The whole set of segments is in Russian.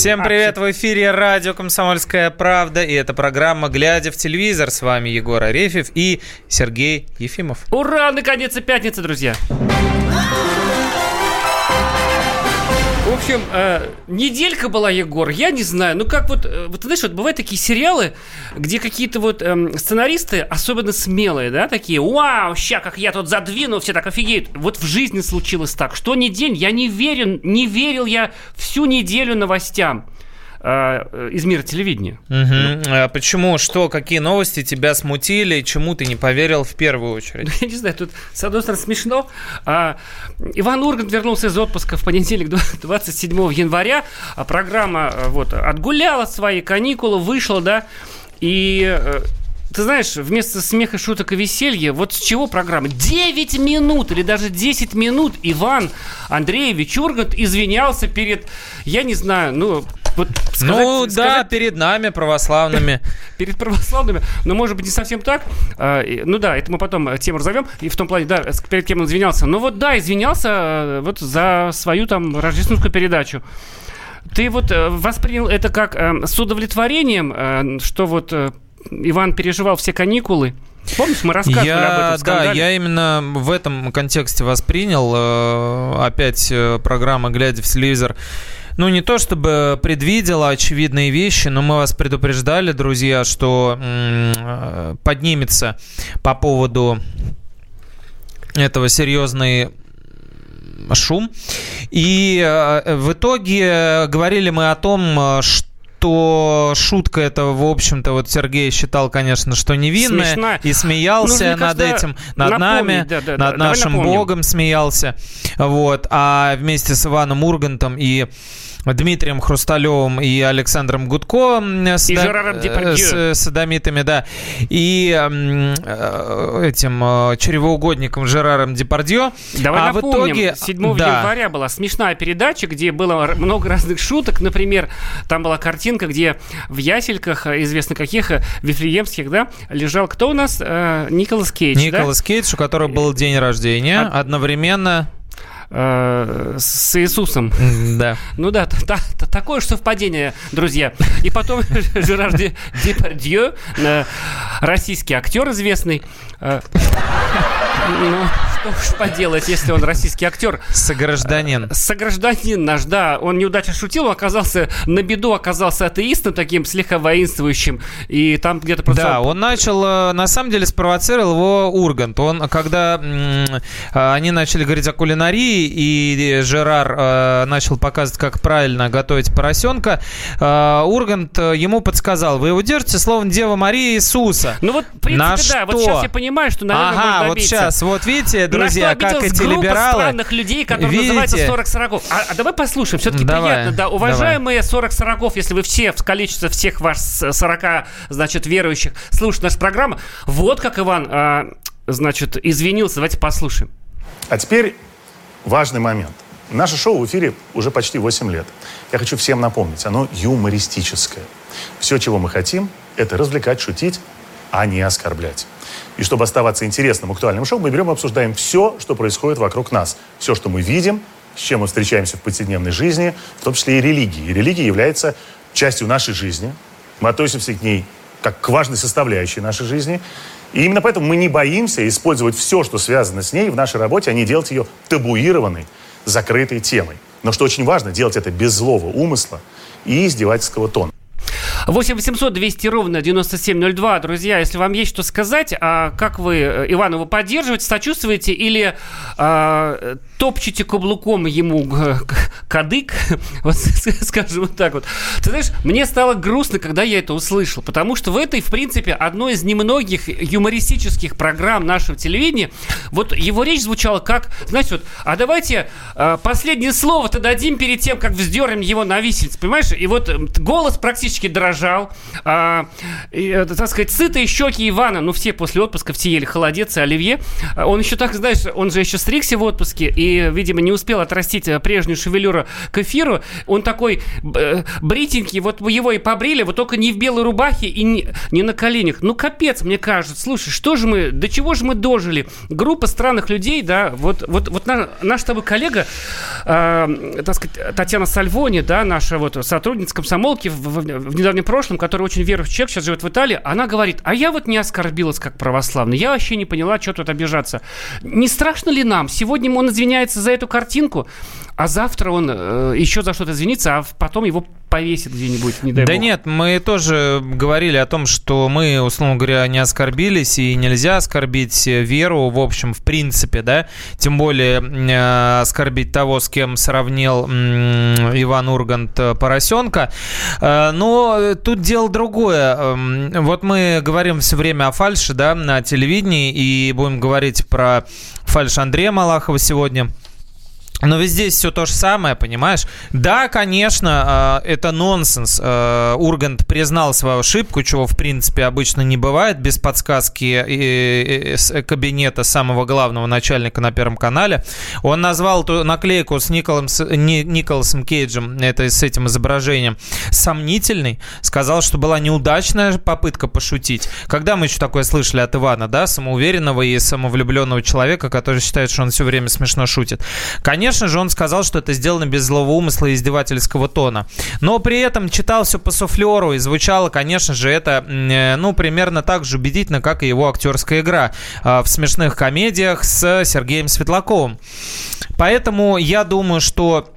Всем привет, в эфире радио «Комсомольская правда», и это программа «Глядя в телевизор». С вами Егор Арефьев и Сергей Ефимов. Ура, наконец и пятница, друзья! В общем, неделька была, Егор, я не знаю, ну как вот, знаешь, вот бывают такие сериалы, где какие-то вот сценаристы, особенно смелые, да, такие, вау, ща, как я тут задвину, все так офигеют. Вот в жизни случилось так, что ни день, я не верил я всю неделю новостям из мира телевидения. Угу. А почему? Что? Какие новости тебя смутили? Чему ты не поверил в первую очередь? Я не знаю, тут, с одной стороны, смешно. Иван Ургант вернулся из отпуска в понедельник, 27 января. Программа вот отгуляла свои каникулы, вышла, да, и... Ты знаешь, вместо смеха, шуток и веселья, вот с чего программа? 9 минут или даже 10 минут Иван Андреевич Ургант извинялся перед, я не знаю, ну... Вот сказать, ну да, перед нами, православными. Перед православными, но, может быть, не совсем так. Ну да, это мы потом тему разовьем. И в том плане, да, перед кем он извинялся. Но вот да, извинялся вот за свою там рождественскую передачу. Ты вот воспринял это как с удовлетворением, что вот... Иван переживал все каникулы. Помнишь, мы рассказывали об этом скандале? Да, я именно в этом контексте воспринял. Опять программа «Глядя в телевизор». Ну, не то чтобы предвидела очевидные вещи, но мы вас предупреждали, друзья, что поднимется по поводу этого серьезный шум. И в итоге говорили мы о том, что шутка эта, в общем-то, вот Сергей считал, конечно, что невинная. Смешная. И смеялся над этим, над нами, над нашим Богом смеялся. Вот. А вместе с Иваном Ургантом и Дмитрием Хрусталевым и Александром Гудковым с садомитами, да, и этим чревоугодником Жераром Депардье. Давай напомним, в итоге... 7 января была смешная передача, где было много разных шуток. Например, там была картинка, где в ясельках, известно каких, вифлеемских, да, лежал кто у нас? Николас Кейдж, Николас Кейдж, у которого был день рождения, одновременно... с Иисусом. Да. Ну да, такое же совпадение, друзья. И потом Жерар Депардье, российский актер известный. Ну, что уж поделать, если он российский актер. Согражданин. Согражданин наш, да. Он неудачно шутил, он оказался, на беду оказался атеистом, таким слегка воинствующим. И там где-то просто... Да, он начал, на самом деле, спровоцировал его Ургант. Он, когда они начали говорить о кулинарии, и Жерар начал показывать, как правильно готовить поросенка, Ургант ему подсказал: вы его держите словом Дева Мария Иисуса. Ну вот, в принципе, на да. Вот сейчас я понимаю, что, наверное, ага, можно добиться. Вот сейчас. Вот видите, друзья, как эти либералы... Группа странных людей, которые называются 40-40. А давай послушаем, все-таки приятно, да. Уважаемые 40-40, если вы все, количество всех ваших 40, значит, верующих, слушают нашу программу, вот как Иван, значит, извинился. Давайте послушаем. А теперь важный момент. Наше шоу в эфире уже почти 8 лет. Я хочу всем напомнить, оно юмористическое. Все, чего мы хотим, это развлекать, шутить, а не оскорблять. И чтобы оставаться интересным, актуальным шоу, мы берем и обсуждаем все, что происходит вокруг нас. Все, что мы видим, с чем мы встречаемся в повседневной жизни, в том числе и религии. И религия является частью нашей жизни. Мы относимся к ней как к важной составляющей нашей жизни. И именно поэтому мы не боимся использовать все, что связано с ней в нашей работе, а не делать ее табуированной, закрытой темой. Но что очень важно, делать это без злого умысла и издевательского тона. 8-800-200-97-02. Друзья, если вам есть что сказать, а как вы Иванова поддерживаете, сочувствуете или топчете каблуком ему кадык, вот, скажем вот так вот. Ты знаешь, мне стало грустно, когда я это услышал, потому что в этой, в принципе, одной из немногих юмористических программ нашего телевидения, вот его речь звучала как, знаете, вот, а давайте последнее слово-то дадим перед тем, как вздернем его на виселице, понимаешь? И вот голос практически дрожит. дрожал. Так сказать, сытые щеки Ивана, ну все после отпуска, все ели холодец и оливье. Он еще так, знаешь, он же еще стригся в отпуске и, видимо, не успел отрастить прежнюю шевелюру к эфиру. Он такой бритенький, вот его и побрили, вот только не в белой рубахе и не на коленях. Ну капец, мне кажется. Слушай, что же мы, до чего же мы дожили? Группа странных людей, да, вот наш с тобой коллега, так сказать, Татьяна Сальвони, да, наша вот сотрудница комсомолки в недавнем прошлом, который очень верующий человек, сейчас живет в Италии, она говорит, а я вот не оскорбилась как православный, я вообще не поняла, что тут обижаться. Не страшно ли нам? Сегодня он извиняется за эту картинку, а завтра он еще за что-то извинится, а потом его повесит где-нибудь, не дай бог. Да нет, мы тоже говорили о том, что мы, условно говоря, не оскорбились, и нельзя оскорбить веру, в общем, в принципе, да, тем более оскорбить того, с кем сравнил Иван Ургант поросенка. Но тут дело другое. Вот мы говорим все время о фальше, да, на телевидении, и будем говорить про фальш Андрея Малахова сегодня. Но ведь здесь все то же самое, понимаешь? Да, конечно, это нонсенс. Ургант признал свою ошибку, чего, в принципе, обычно не бывает, без подсказки кабинета самого главного начальника на Первом канале. Он назвал эту наклейку с Николасом Кейджем, это с этим изображением, сомнительной. Сказал, что была неудачная попытка пошутить. Когда мы еще такое слышали от Ивана, да, самоуверенного и самовлюбленного человека, который считает, что он все время смешно шутит. Конечно же, он сказал, что это сделано без злого умысла и издевательского тона. Но при этом читал все по суфлеру и звучало, конечно же, это, ну, примерно так же убедительно, как и его актерская игра в смешных комедиях с Сергеем Светлаковым. Поэтому я думаю, что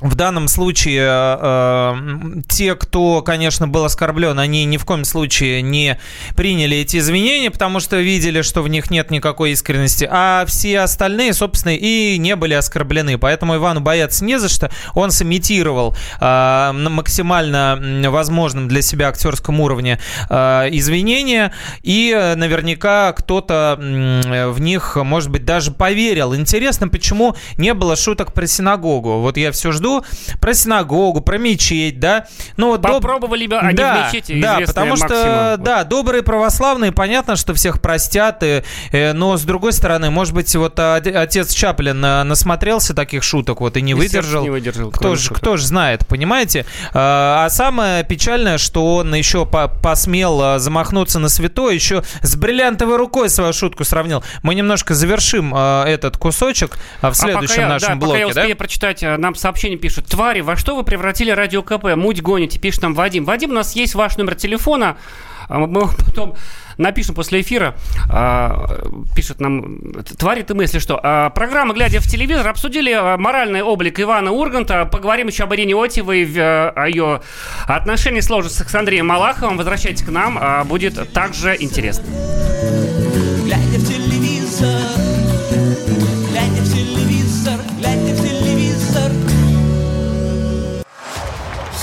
в данном случае те, кто, конечно, был оскорблен, они ни в коем случае не приняли эти извинения, потому что видели, что в них нет никакой искренности, а все остальные, собственно, и не были оскорблены. Поэтому Ивану бояться не за что. Он сымитировал на максимально возможном для себя актерском уровне извинения, и наверняка кто-то в них, может быть, даже поверил. Интересно, почему не было шуток про синагогу. Вот я все жду. Про синагогу, про мечеть, да. Ну, вот попробовали бы они в мечети, да, потому что, максимум. Да, добрые православные, понятно, что всех простят, но, с другой стороны, может быть, вот отец Чаплин насмотрелся таких шуток вот и не выдержал. Кто же знает, понимаете? А самое печальное, что он еще посмел замахнуться на святое, еще с бриллиантовой рукой свою шутку сравнил. Мы немножко завершим этот кусочек в следующем нашем блоке. Пока я успею прочитать нам сообщение, пишут. Твари, во что вы превратили Радио КП? Муть гоните, пишет нам Вадим. Вадим, у нас есть ваш номер телефона. Мы потом напишем после эфира. Пишет нам твари ты мы, если что. Программа «Глядя в телевизор» обсудили моральный облик Ивана Урганта. Поговорим еще об Ирине Отьевой, о ее отношении сложится с Андреем Малаховым. Возвращайтесь к нам. Будет также интересно. Глядя в телевизор, глядя в телевизор, глядя в телевизор.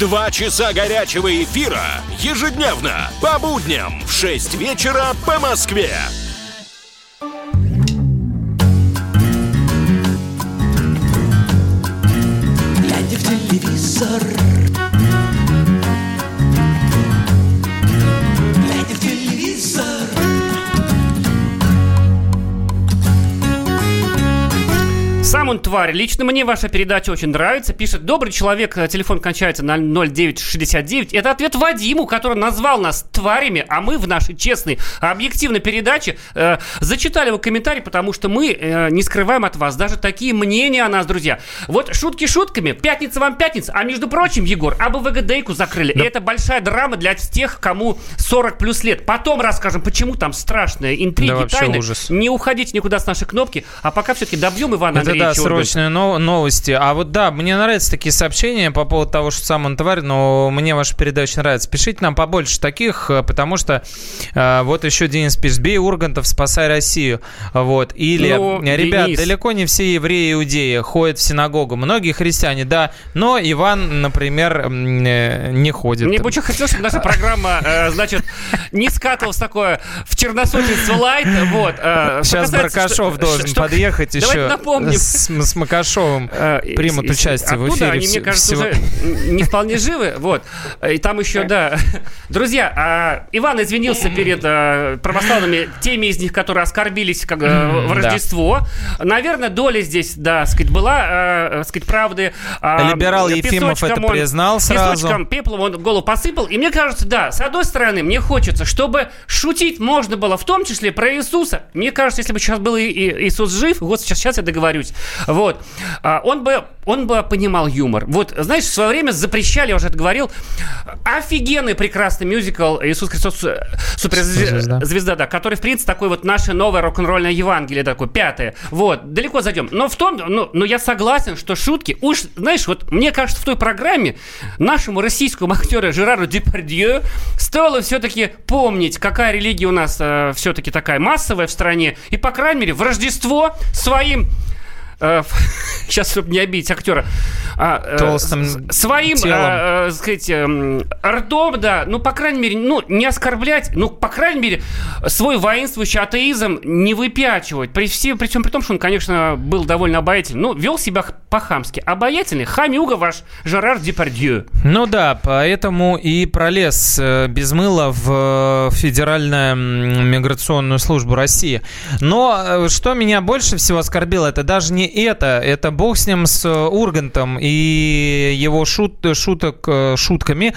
2 часа горячего эфира ежедневно по будням в 6 вечера по Москве. Глядя в телевизор. Глядя в телевизор. Сам он тварь. Лично мне ваша передача очень нравится. Пишет добрый человек. Телефон кончается на 0969. Это ответ Вадиму, который назвал нас тварями, а мы в нашей честной, объективной передаче зачитали его комментарий, потому что мы не скрываем от вас даже такие мнения о нас, друзья. Вот шутки шутками. Пятница вам пятница. А между прочим, Егор, АБВГДейку закрыли. Да. И это большая драма для тех, кому 40 плюс лет. Потом расскажем, почему там страшные интриги, да, тайны. Ужас. Не уходите никуда с нашей кнопки. А пока все-таки добьем Ивана Андреевича. Да, срочные новости. А вот да, мне нравятся такие сообщения по поводу того, что сам он тварь, но мне ваша передача нравится. Пишите нам побольше таких, потому что вот еще Денис пишет: бей ургантов, спасай Россию. Вот. Или, ну, ребят, Денис, далеко не все евреи и иудеи ходят в синагогу. Многие христиане, да, но Иван, например, не ходит. Мне бы очень хотелось, чтобы наша программа, значит, не скатывалась такое в черносотенство лайт. Вот. Сейчас Баркашов должен подъехать еще. Напомним. С Макашовым примут участие в эфире. Они, мне кажется, уже не вполне живы. Вот. И там еще, да. Друзья, Иван извинился перед православными, теми из них, которые оскорбились в Рождество. Наверное, доля здесь, да, сказать, была, сказать, правды. Либерал Ефимов это признал сразу. Песочком, пеплом он в голову посыпал. И мне кажется, да, с одной стороны, мне хочется, чтобы шутить можно было, в том числе про Иисуса. Мне кажется, если бы сейчас был Иисус жив, вот сейчас я договорюсь. Вот. Он бы понимал юмор. Вот, знаешь, в свое время запрещали, я уже это говорил, офигенный прекрасный мюзикл «Иисус Христос суперзвезда», да, который, в принципе, такой вот наше новое рок-н-ролльное Евангелие, такое пятое. Вот, далеко зайдем. Но в том, но я согласен, что шутки, уж, знаешь, вот мне кажется, в той программе нашему российскому актеру Жерару Депардье стоило все-таки помнить, какая религия у нас все-таки такая массовая в стране, и, по крайней мере, в Рождество своим сейчас, чтобы не обидеть актера, толстым своим сказать, ртом, да, ну, по крайней мере, ну, не оскорблять, ну, по крайней мере, свой воинствующий атеизм не выпячивать. При том, что он, конечно, был довольно обаятельный, но вел себя по-хамски. Обаятельный, хамюга ваш Жерар Депардье. Ну да, поэтому и пролез без мыла в Федеральную миграционную службу России. Но что меня больше всего оскорбило, это даже не это, это бог с ним, с Ургантом и его шутками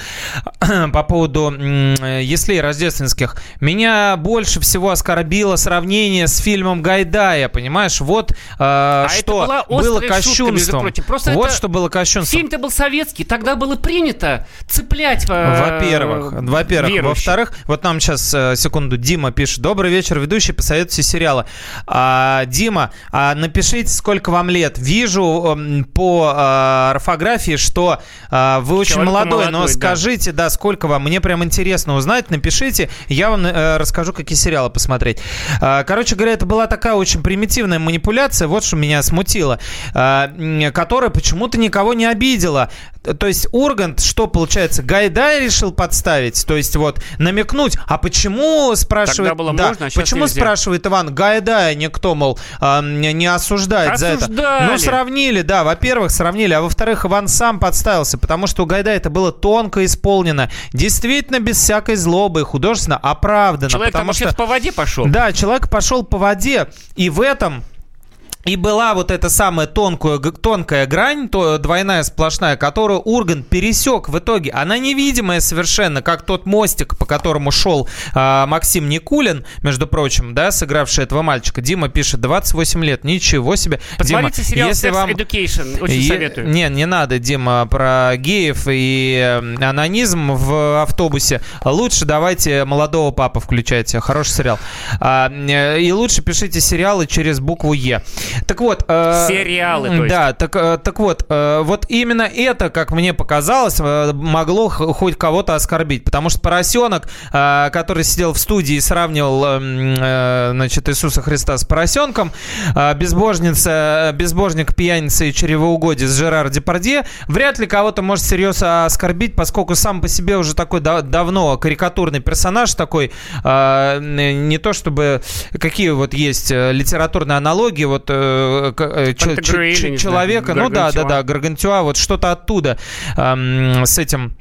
по поводу яслей рождественских. Меня больше всего оскорбило сравнение с фильмом Гайдая, понимаешь? Вот что было кощунством. Вот что было кощунством. Фильм-то был советский, тогда было принято цеплять во-первых. Во-вторых, вот нам сейчас, секунду, Дима пишет. Добрый вечер, ведущий, посоветуйте сериалы. Дима, напишите, сколько вам лет. Вижу по орфографии, что вы очень молодой, но скажите, да, сколько вам. Мне прям интересно узнать. Напишите, я вам расскажу, какие сериалы посмотреть. Короче говоря, это была такая очень примитивная манипуляция, вот что меня смутило, которая почему-то никого не обидела. То есть Ургант, что получается, Гайдай решил подставить? То есть вот намекнуть, а почему, спрашивает, да, можно, а почему спрашивает Иван, Гайдая никто, мол, не осуждает за это. Ну, сравнили, да, во-первых, сравнили, а во-вторых, Иван сам подставился, потому что у Гайдая это было тонко исполнено, действительно без всякой злобы, художественно оправданно. Человек там вообще по воде пошел. Да, человек пошел по воде, и в этом и была вот эта самая тонкая грань, двойная сплошная, которую Ургант пересек в итоге. Она невидимая совершенно, как тот мостик, по которому шел Максим Никулин, между прочим, да, сыгравший этого мальчика. Дима пишет, 28 лет, ничего себе. Посмотрите, Дима, сериал «Sex Education», очень советую. Не надо, Дима, про геев и анонизм в автобусе. Лучше давайте «Молодого папу» включайте, хороший сериал. И лучше пишите сериалы через букву «Е». Так вот, сериалы, то есть. Да, так вот, вот именно это, как мне показалось, могло хоть кого-то оскорбить, потому что поросенок, который сидел в студии и сравнивал, значит, Иисуса Христа с поросенком, безбожник, пьяница и чревоугодие с Жерар Депардье, вряд ли кого-то может серьезно оскорбить, поскольку сам по себе уже такой давно карикатурный персонаж, такой, не то чтобы, какие вот есть литературные аналогии, вот человека, ну да, Гаргантюа, вот что-то оттуда с этим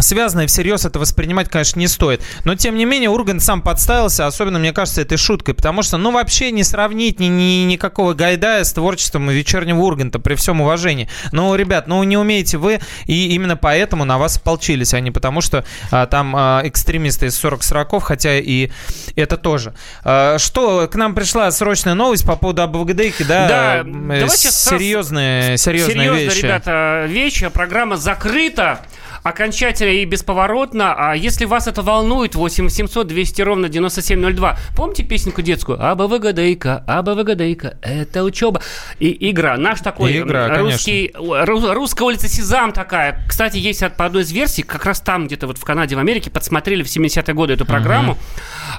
связанное, всерьез это воспринимать, конечно, не стоит. Но, тем не менее, Ургант сам подставился, особенно, мне кажется, этой шуткой, потому что, ну, вообще не сравнить никакого Гайдая с творчеством вечернего Урганта, при всем уважении. Ну, ребят, ну, не умеете вы, и именно поэтому на вас ополчились, а не потому, что там экстремисты из 40-40, хотя и это тоже. Что, к нам пришла срочная новость по поводу АБВГДейки, да? Да, серьезные вещи. Серьезно, ребята, вещи, программа закрыта. окончательно и бесповоротно. А если вас это волнует, 8-800-200-97-02. Помните песню детскую? АБВГДИК, АБВГДИК, это учеба. И игра. Наш такой игра, русский, русская улица Сезам такая. Кстати, есть от, по одной из версий, как раз там где-то вот в Канаде, в Америке, подсмотрели в 70-е годы эту программу.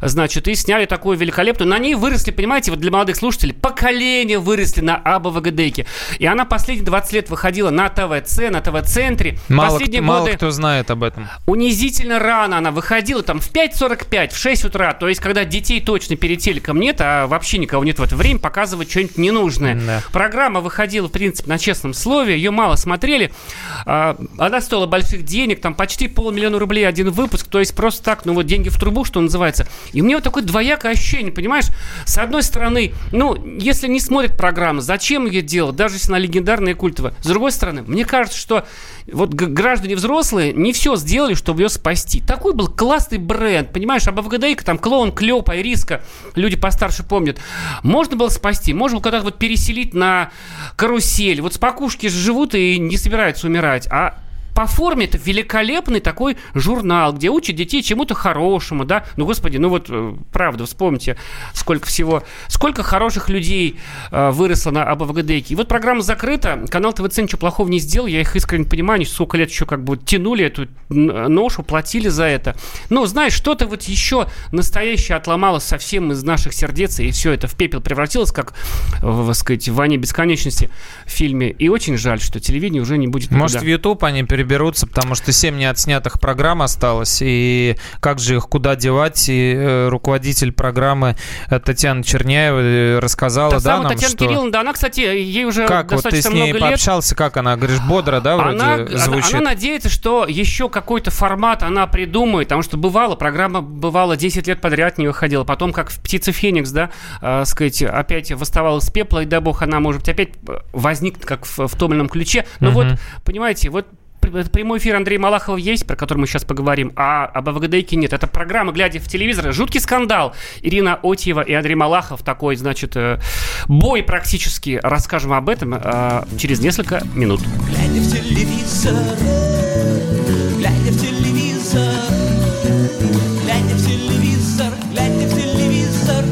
Значит, и сняли такую великолепную. На ней выросли, понимаете, вот для молодых слушателей, поколения выросли на АБВГДИКе. И она последние 20 лет выходила на ТВЦ, на ТВ-центре. Мало кто знает об этом. Унизительно рано она выходила, там, в 5:45, в 6 утра. То есть, когда детей точно перед телеком нет, а вообще никого нет в это время, показывать что-нибудь ненужное. Да. Программа выходила, в принципе, на честном слове, ее мало смотрели. Она стоила больших денег, там, почти 500 000 рублей один выпуск. То есть, просто так, ну, вот деньги в трубу, что называется. И у меня вот такое двоякое ощущение, понимаешь? С одной стороны, ну, если не смотрят программу, зачем ее делать, даже если она легендарная и культовая. С другой стороны, мне кажется, что вот граждане взрослые не все сделали, чтобы ее спасти. Такой был классный бренд, понимаешь, АБВГДИК, там Клоун, Клёпа, Ириска, люди постарше помнят. Можно было спасти, можно было когда-то вот переселить на карусель. Вот спокушки живут и не собираются умирать, а по форме это великолепный такой журнал, где учат детей чему-то хорошему, да? Ну, господи, ну вот, правда, вспомните, сколько всего, сколько хороших людей выросло на АБВГДИКе. И вот программа закрыта, канал ТВЦ ничего плохого не сделал, я их искренне понимаю, сколько лет еще как бы тянули эту ношу, платили за это. Но, знаешь, что-то вот еще настоящее отломалось совсем из наших сердец, и все это в пепел превратилось, как, так сказать, в «Войне бесконечности» в фильме. И очень жаль, что телевидение уже не будет никуда. Может, в YouTube они берутся, потому что 7 неотснятых программ осталось, и как же их куда девать, и руководитель программы Татьяна Черняева рассказала, да, нам, Татьяна что... Кирилловна, да, она, кстати, ей уже как, достаточно много лет. Как, вот ты с ней пообщался, как она, говоришь, бодро, да, вроде звучит? Она надеется, что еще какой-то формат она придумает, потому что бывало, программа бывала 10 лет подряд не выходила, потом как в «Птице Феникс», да, сказать, опять восставала с пепла, и дай бог она, может быть, опять возникнет как в том или ином ключе. Но вот, понимаете, вот прямой эфир Андрея Малахова есть, про который мы сейчас поговорим, а об АБВГДИКе нет. Это программа «Глядя в телевизор». Жуткий скандал. Ирина Отьева и Андрей Малахов. Такой, значит, бой практически. Расскажем об этом через несколько минут. Глядя в телевизор, глядя в телевизор, глядя в телевизор, глядя в телевизор.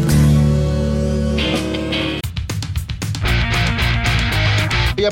Я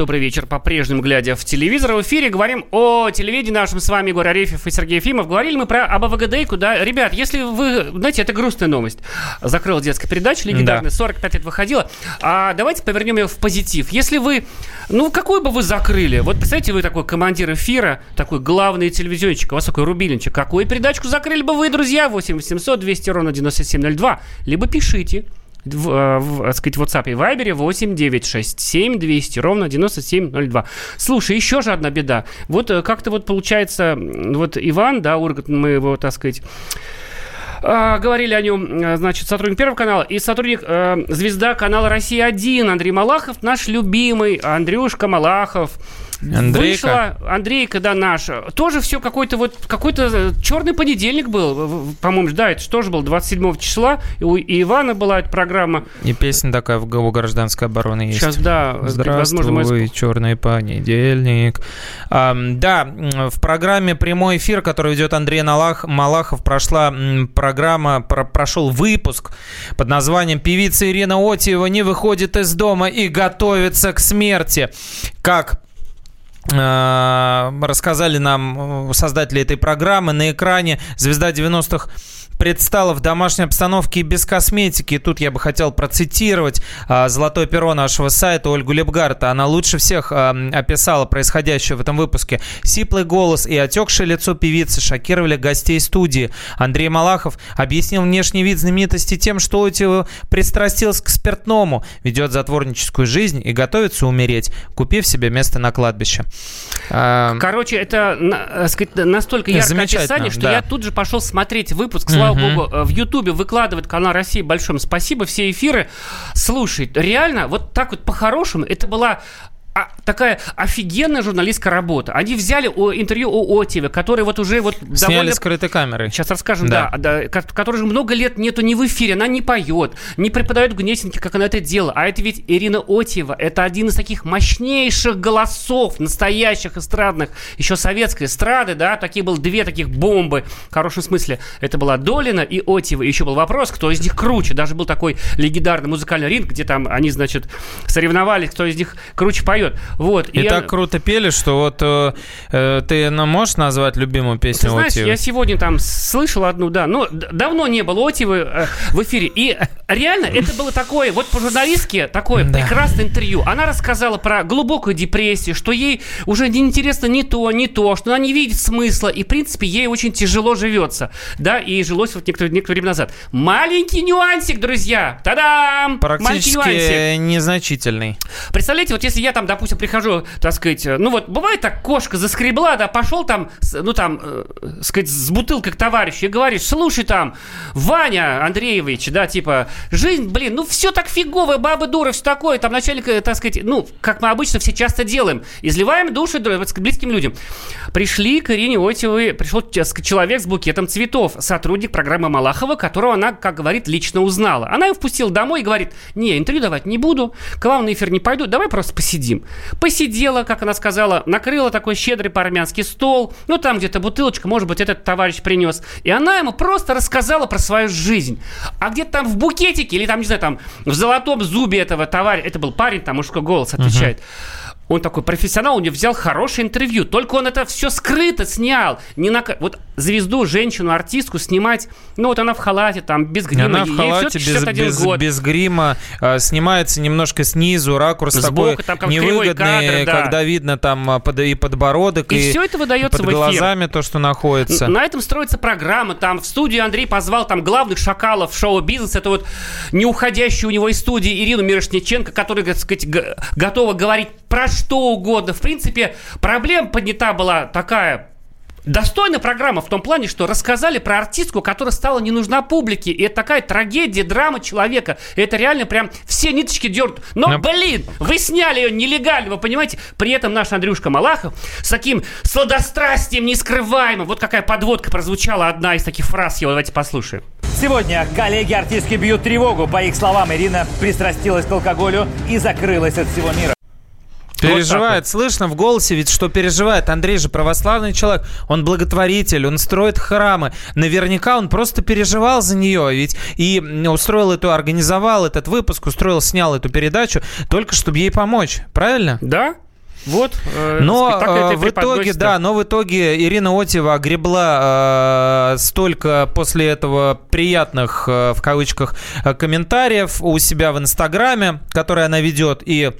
Добрый вечер. По-прежнему, глядя в телевизор, в эфире говорим о телевидении нашем с вами. Егор Арефьев и Сергей Ефимов. Говорили мы про АБВГДИКу, да. Ребят, если вы... Знаете, это грустная новость. Закрыла детская передача легендарная, 45 лет выходила. А давайте повернем ее в позитив. Если вы... Ну, какую бы вы закрыли? Вот, представляете, вы такой командир эфира, такой главный телевизионщик, у вас такой рубильничек. Какую передачку закрыли бы вы, друзья? 8-800-200-97-02. Либо пишите. Сказать, в WhatsApp и Viber 8 9 6 7 200 97 02. Слушай, еще же одна беда. Вот как-то вот получается, вот Иван, да, Ургант, мы его, так сказать, говорили о нем, значит, сотрудник Первого канала и сотрудник звезда канала «Россия-1» Андрей Малахов, наш любимый Андрюшка Малахов. Андрейка. Вышла Андрейка, да, наша. Тоже все какой-то вот, какой-то черный понедельник был, по-моему, да, это же тоже было 27 числа, и у Ивана была эта программа. И песня такая у гражданской обороны есть. Сейчас, да. Здравствуй, возможно, черный понедельник. Да, в программе «Прямой эфир», который ведет Андрей Малахов, прошла программа, прошел выпуск под названием «Певица Ирина Отьева не выходит из дома и готовится к смерти». Как рассказали нам создатели этой программы. На экране «Звезда 90-х» предстала в домашней обстановке и без косметики. И тут я бы хотел процитировать золотое перо нашего сайта Ольгу Лепгард. Она лучше всех описала происходящее в этом выпуске. Сиплый голос и отекшее лицо певицы шокировали гостей студии. Андрей Малахов объяснил внешний вид знаменитости тем, что Отьева пристрастился к спиртному, ведет затворническую жизнь и готовится умереть, купив себе место на кладбище. Короче, это настолько яркое описание, что да. Я тут же пошел смотреть выпуск. Слава богу, в Ютубе выкладывает канал «Россия». Большое спасибо, все эфиры слушает. Реально, вот так вот по-хорошему, это была такая офигенная журналистская работа. Они взяли интервью у Отьевой, который вот уже вот сняли довольно... скрытой камерой. Сейчас расскажем, да. Который же много лет нету ни в эфире, она не поет, не преподает гнесинки, как она это делала. А это ведь Ирина Отьева. Это один из таких мощнейших голосов настоящих эстрадных, еще советской эстрады, да. Такие были две таких бомбы, в хорошем смысле. Это была Долина и Отьева. Еще был вопрос, кто из них круче. Даже был такой легендарный музыкальный ринг, где там они, значит, соревновались, кто из них круче поет. Вот, и так круто пели, что вот ты можешь назвать любимую песню Отьевой? Ты знаешь, я сегодня там слышал одну, да, но давно не было Отьевой в эфире. И реально это было такое, вот по-журналистски, такое прекрасное интервью. Она рассказала про глубокую депрессию, что ей уже неинтересно не то, что она не видит смысла, и, в принципе, ей очень тяжело живется, да, и жилось вот некоторое время назад. Маленький нюансик, друзья! Та-дам! Практически незначительный. Представляете, вот если я там, допустим, прихожу, так сказать, ну вот бывает так, кошка заскребла, да, пошел там, ну там, так сказать, с бутылкой к товарищу и говоришь, слушай там, Ваня Андреевич, да, типа, жизнь, блин, ну все так фигово, бабы дуры, все такое, там начальник, так сказать, ну, как мы обычно все часто делаем, изливаем души близким людям. Пришли к Ирине Отьевой, пришел, так сказать, человек с букетом цветов, сотрудник программы Малахова, которого она, как говорит, лично узнала. Она его впустила домой и говорит, не, интервью давать не буду, к вам на эфир не пойду, давай просто посидим. Посидела, как она сказала, накрыла такой щедрый по-армянски стол, ну там где-то бутылочка, может быть, этот товарищ принес. И она ему просто рассказала про свою жизнь. А где-то там в букетике или там, не знаю, там в золотом зубе этого товарища, это был парень, там мужской голос отвечает. Он такой профессионал, у него взял хорошее интервью, только он это все скрыто снял. Не на... Вот звезду, женщину, артистку снимать, ну вот она в халате, там, без грима. Она в халате, без грима, снимается немножко снизу, ракурс сбоку, такой там, невыгодный, кадр, да. Когда видно там и подбородок, и все это выдается под глазами то, что находится. На этом строится программа, там в студию Андрей позвал там главных шакалов шоу-бизнеса, это вот не уходящую у него из студии Ирину Мирошниченко, которая, так сказать, готова говорить про что угодно. В принципе, проблема поднята была такая... Достойная программа в том плане, что рассказали про артистку, которая стала не нужна публике. И это такая трагедия, драма человека. И это реально прям все ниточки дернут. Но, блин, вы сняли ее нелегально, вы понимаете? При этом наш Андрюшка Малахов с таким сладострастием нескрываемым. Вот какая подводка прозвучала, одна из таких фраз его. Давайте послушаем. Сегодня коллеги артистки бьют тревогу. По их словам, Ирина пристрастилась к алкоголю и закрылась от всего мира. Переживает, вот слышно в голосе, ведь что переживает. Андрей же православный человек, он благотворитель, он строит храмы. Наверняка он просто переживал за нее, ведь и устроил эту, организовал этот выпуск, устроил, снял эту передачу, только чтобы ей помочь, правильно? Да. Вот, но в итоге, да, но в итоге Ирина Отьева огребла столько после этого приятных, в кавычках, комментариев у себя в Инстаграме, который она ведет, и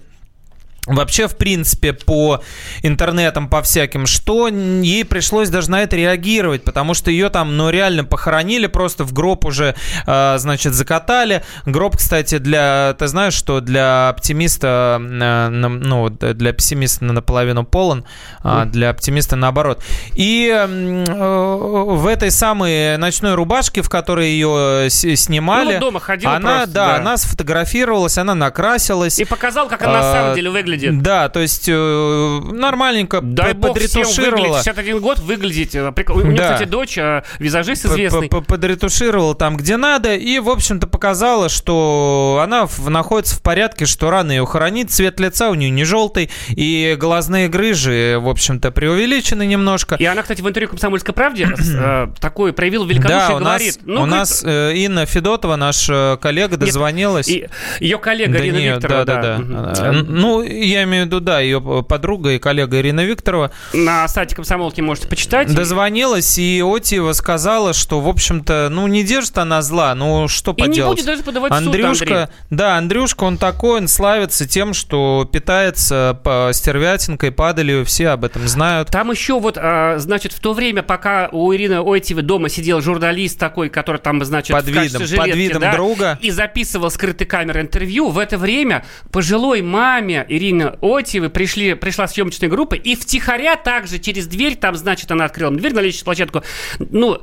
вообще, в принципе, по интернетам, по всяким, что ей пришлось даже на это реагировать, потому что ее там, ну, реально похоронили, просто в гроб уже, значит, закатали. Гроб, кстати, для, ты знаешь, что для оптимиста, ну, для пессимиста наполовину полон, а для оптимиста наоборот. И в этой самой ночной рубашке, в которой ее снимали, ну, дома ходила она, просто, да, она сфотографировалась, она накрасилась. И показала, как она на самом деле выглядит. Да, то есть нормальненько подретушировала. 61 год выглядит. У меня, кстати, дочь, визажист известный. Подретушировала там, где надо, и, в общем-то, показала, что она находится в порядке, что рано ее хоронить, цвет лица у нее не желтый, и глазные грыжи, в общем-то, преувеличены немножко. И она, кстати, в интервью «Комсомольской правде» такой проявила великодушие, да, говорит. Ну, у нас Инна Федотова, наш коллега, дозвонилась. Ее коллега Ирина Викторовна. Да. Ну, Я имею в виду, да, ее подруга и коллега Ирина Викторова. На сайте Комсомолки можете почитать. Дозвонилась, и Отиева сказала, что, в общем-то, ну, не держит она зла, ну, что поделать. И не будет даже подавать Андрюшка, в суд, Андрей. Да, Андрюшка, он такой, он славится тем, что питается стервятинкой, падалью, все об этом знают. Там еще вот, значит, в то время, пока у Ирины Отиевой дома сидел журналист такой, который там, значит, под в качестве жилетки, под видом да, друга, и записывал скрытой камерой интервью, в это время пожилой маме Ирины Отиевой пришла съемочная группа, и втихаря также через дверь, там, значит, она открыла дверь на лестничную площадку, ну,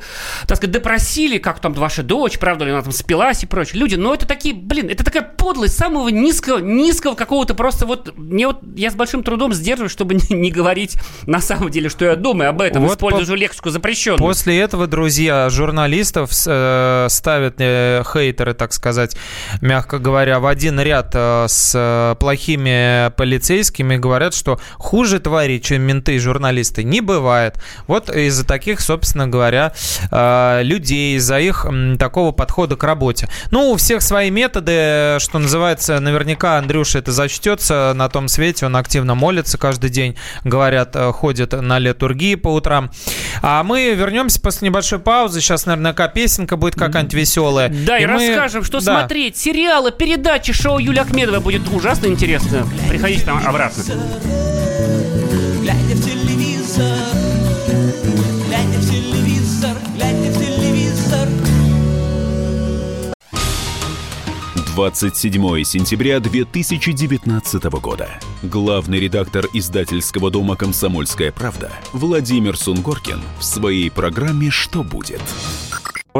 так сказать, допросили, как там ваша дочь, правда ли она там спилась и прочее. Люди, ну, это такие, блин, это такая подлость самого низкого какого-то просто вот, мне вот, я с большим трудом сдерживаюсь, чтобы не говорить на самом деле, что я думаю об этом, вот использую же лексику запрещенную. После этого, друзья, журналистов ставят хейтеры, так сказать, мягко говоря, в один ряд с плохими полицейскими, говорят, что хуже твари, чем менты и журналисты, не бывает. Вот из-за таких, собственно говоря, людей, из-за их такого подхода к работе. Ну, у всех свои методы, что называется, наверняка Андрюша это зачтется на том свете, он активно молится каждый день, говорят, ходит на литургии по утрам. А мы вернемся после небольшой паузы, сейчас, наверное, песенка будет какая-нибудь веселая. Да, и расскажем, что да. Смотреть, сериалы, передачи, шоу Юлии Ахмедовой будет ужасно интересно. Приходите там обратно. Глядя в телевизор. 27 сентября 2019 года. Главный редактор издательского дома «Комсомольская правда» Владимир Сунгоркин в своей программе «Что будет?». У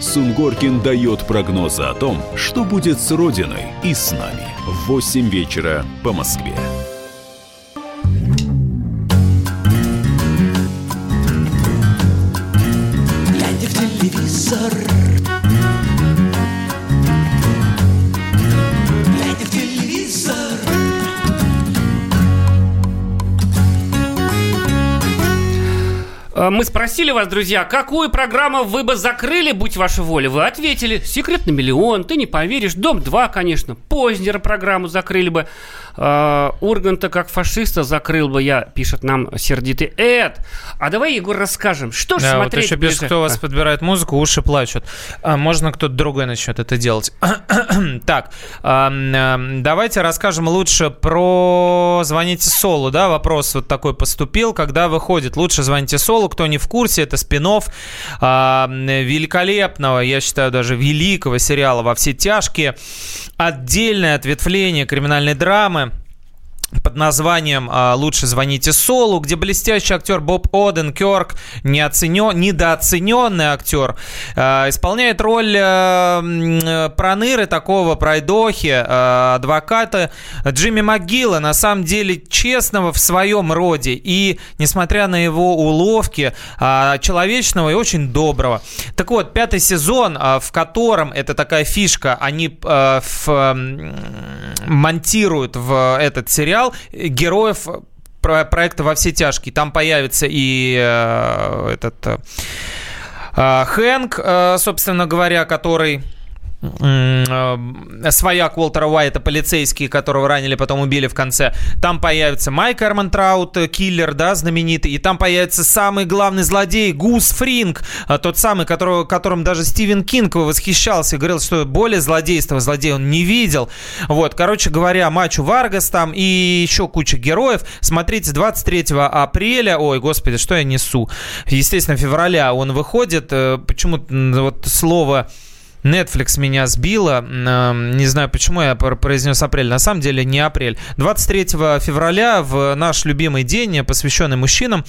Сунгоркин дает прогнозы о том, что будет с Родиной и с нами. В 8 вечера по Москве. Глядя в телевизор. Глядя в телевизор. Мы спросили вас, друзья, какую программу вы бы закрыли, будь ваша воля. Вы ответили: «Секрет на миллион», «Ты не поверишь», «Дом-2», конечно. Познера программу закрыли бы. Урганта как фашиста закрыл бы я, пишет нам сердитый Эд. А давай, Егор, расскажем, что же да, смотреть. Да, вот еще без кто вас подбирает музыку, уши плачут. Можно кто-то другой начнет это делать. Так, давайте расскажем лучше про «Звоните Солу», да, вопрос вот такой поступил, когда выходит «Лучше звоните Солу», кто не в курсе, это спин-офф великолепного, я считаю, даже великого сериала «Во все тяжкие», отдельное ответвление криминальной драмы под названием «Лучше звоните Солу», где блестящий актер Боб Оденкерк, недооцененный актер, исполняет роль проныры, такого пройдохи, адвоката Джимми МакГилла, на самом деле честного в своем роде и, несмотря на его уловки, человечного и очень доброго. Так вот, 5-й сезон, в котором, это такая фишка, они монтируют в этот сериал героев проекта «Во все тяжкие». Там появится и Хэнк, собственно говоря, который свояк Уолтера Уайта, полицейский, которого ранили, потом убили в конце. Там появится Майк Эрмантраут, киллер, да, знаменитый. И там появится самый главный злодей Гус Фринг, тот самый, которым даже Стивен Кинг восхищался и говорил, что более злодея он не видел. Вот, короче говоря, Мачо Варгас там и еще куча героев. Смотрите, 23 апреля, ой, господи, что я несу. Естественно, февраля он выходит. Почему-то вот слово Netflix меня сбила, не знаю, почему я произнес апрель, на самом деле не апрель. 23 февраля, в наш любимый день, посвященный мужчинам,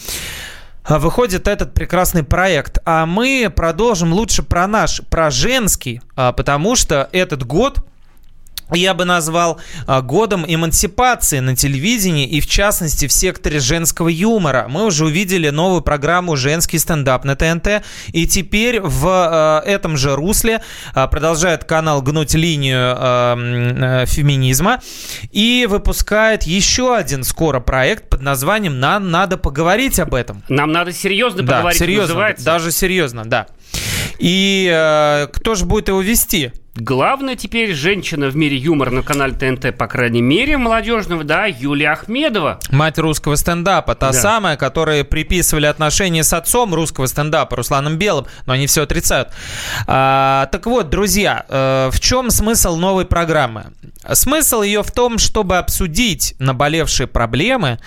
выходит этот прекрасный проект. А мы продолжим лучше про женский, потому что этот год я бы назвал годом эмансипации на телевидении и, в частности, в секторе женского юмора. Мы уже увидели новую программу «Женский стендап» на ТНТ, и теперь в этом же русле продолжает канал гнуть линию феминизма и выпускает еще один скоро проект под названием «Нам надо поговорить об этом». «Нам надо серьезно поговорить», да, серьезно, называется? Даже серьезно, да. И кто же будет его вести? Главная теперь женщина в мире юмора на канале ТНТ, по крайней мере, молодежного, да, Юлия Ахмедова. Мать русского стендапа, та самая, которой приписывали отношения с отцом русского стендапа, Русланом Белым, но они все отрицают. Так вот, друзья, в чем смысл новой программы? Смысл ее в том, чтобы обсудить наболевшие проблемы,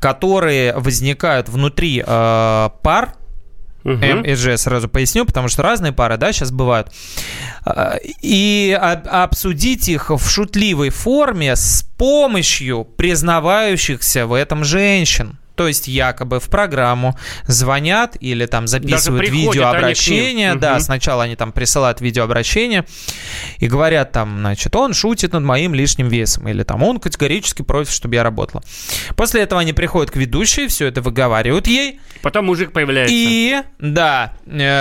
которые возникают внутри пар, М и Ж, сразу поясню, потому что разные пары, да, сейчас бывают. И обсудить их в шутливой форме с помощью признавающихся в этом женщин. То есть якобы в программу звонят или там записывают видеообращение. Да, сначала они там присылают видеообращение и говорят там, значит, он шутит над моим лишним весом. Или там, он категорически против, чтобы я работала. После этого они приходят к ведущей, все это выговаривают ей. Потом мужик появляется. И, да,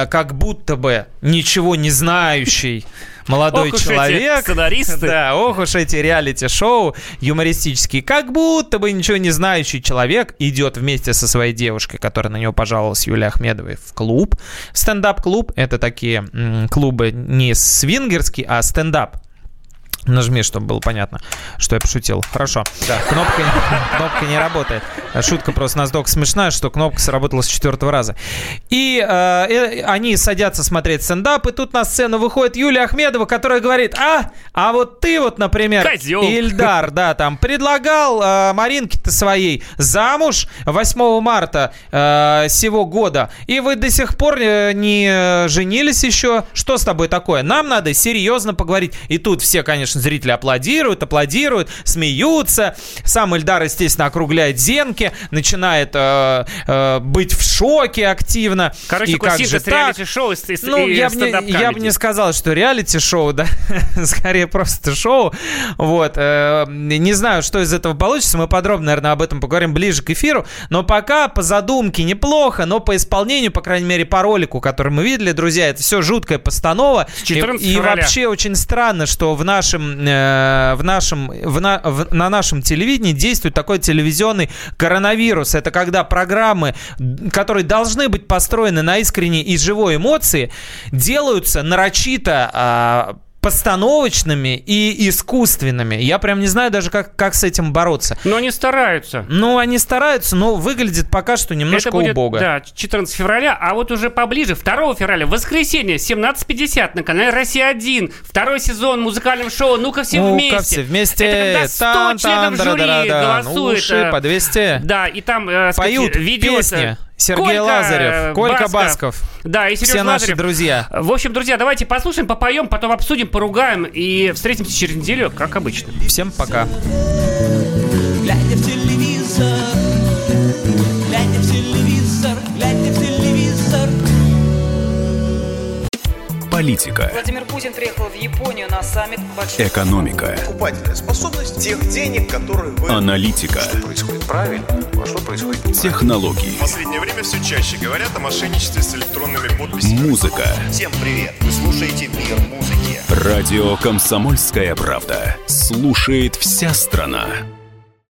как будто бы ничего не знающий молодой человек. Сценаристы. Да, ох уж эти реалити-шоу юмористические. Как будто бы ничего не знающий человек идет вместе со своей девушкой, которая на него пожаловалась, Юлия Ахмедовой, в клуб. В стендап-клуб. Это такие клубы не свингерские, а стендап. Нажми, чтобы было понятно, что я пошутил. Хорошо. Да. Кнопка не работает. Шутка просто настолько смешная, что кнопка сработала с 4-го раза. И они садятся смотреть стендап, и тут на сцену выходит Юлия Ахмедова, которая говорит: а вот ты вот, например, козел. Ильдар, да, там, предлагал Маринке-то своей замуж 8 марта сего года, и вы до сих пор не женились еще. Что с тобой такое? Нам надо серьезно поговорить. И тут все, конечно, зрители аплодируют, смеются. Сам Ильдар, естественно, округляет зенки, начинает быть в шоке активно. Короче, синтез реалити-шоу из стендап-камеди. Я бы не сказал, что реалити-шоу, да, скорее просто шоу. Вот. Не знаю, что из этого получится. Мы подробно, наверное, об этом поговорим ближе к эфиру. Но пока по задумке неплохо, но по исполнению, по крайней мере, по ролику, который мы видели, друзья, это все жуткая постанова. И вообще очень странно, что на нашем телевидении действует такой телевизионный коронавирус. Это когда программы, которые должны быть построены на искренней и живой эмоции, делаются нарочито постановочными и искусственными. Я прям не знаю даже, как с этим бороться. Но они стараются. Но выглядит пока что немножко убого. Это будет, убого. Да, 14 февраля, а вот уже поближе, 2 февраля, воскресенье, 17:50 на канале «Россия-1». Второй сезон музыкального шоу «Ну-ка все вместе». «Ну-ка все вместе». Это когда 100 членов жюри голосуют. Уши по 200. Да, и там поют песни. Сергей Лазарев, Колька Басков. Да, и Сережа Лазарев. Все наши друзья. В общем, друзья, давайте послушаем, попоем, потом обсудим, поругаем и встретимся через неделю, как обычно. Всем пока. Глядя в телевизор, глядя в телевизор, глядя в телевизор. Политика. Владимир Путин приехал в Японию на саммит. Экономика. Покупательная способность тех денег, которые вы... Аналитика. Что происходит правильно, а что происходит неправильно. Технологии. В последнее время все чаще говорят о мошенничестве с электронными подписями. Музыка. Всем привет, вы слушаете «Мир музыки». Радио «Комсомольская правда». Слушает вся страна.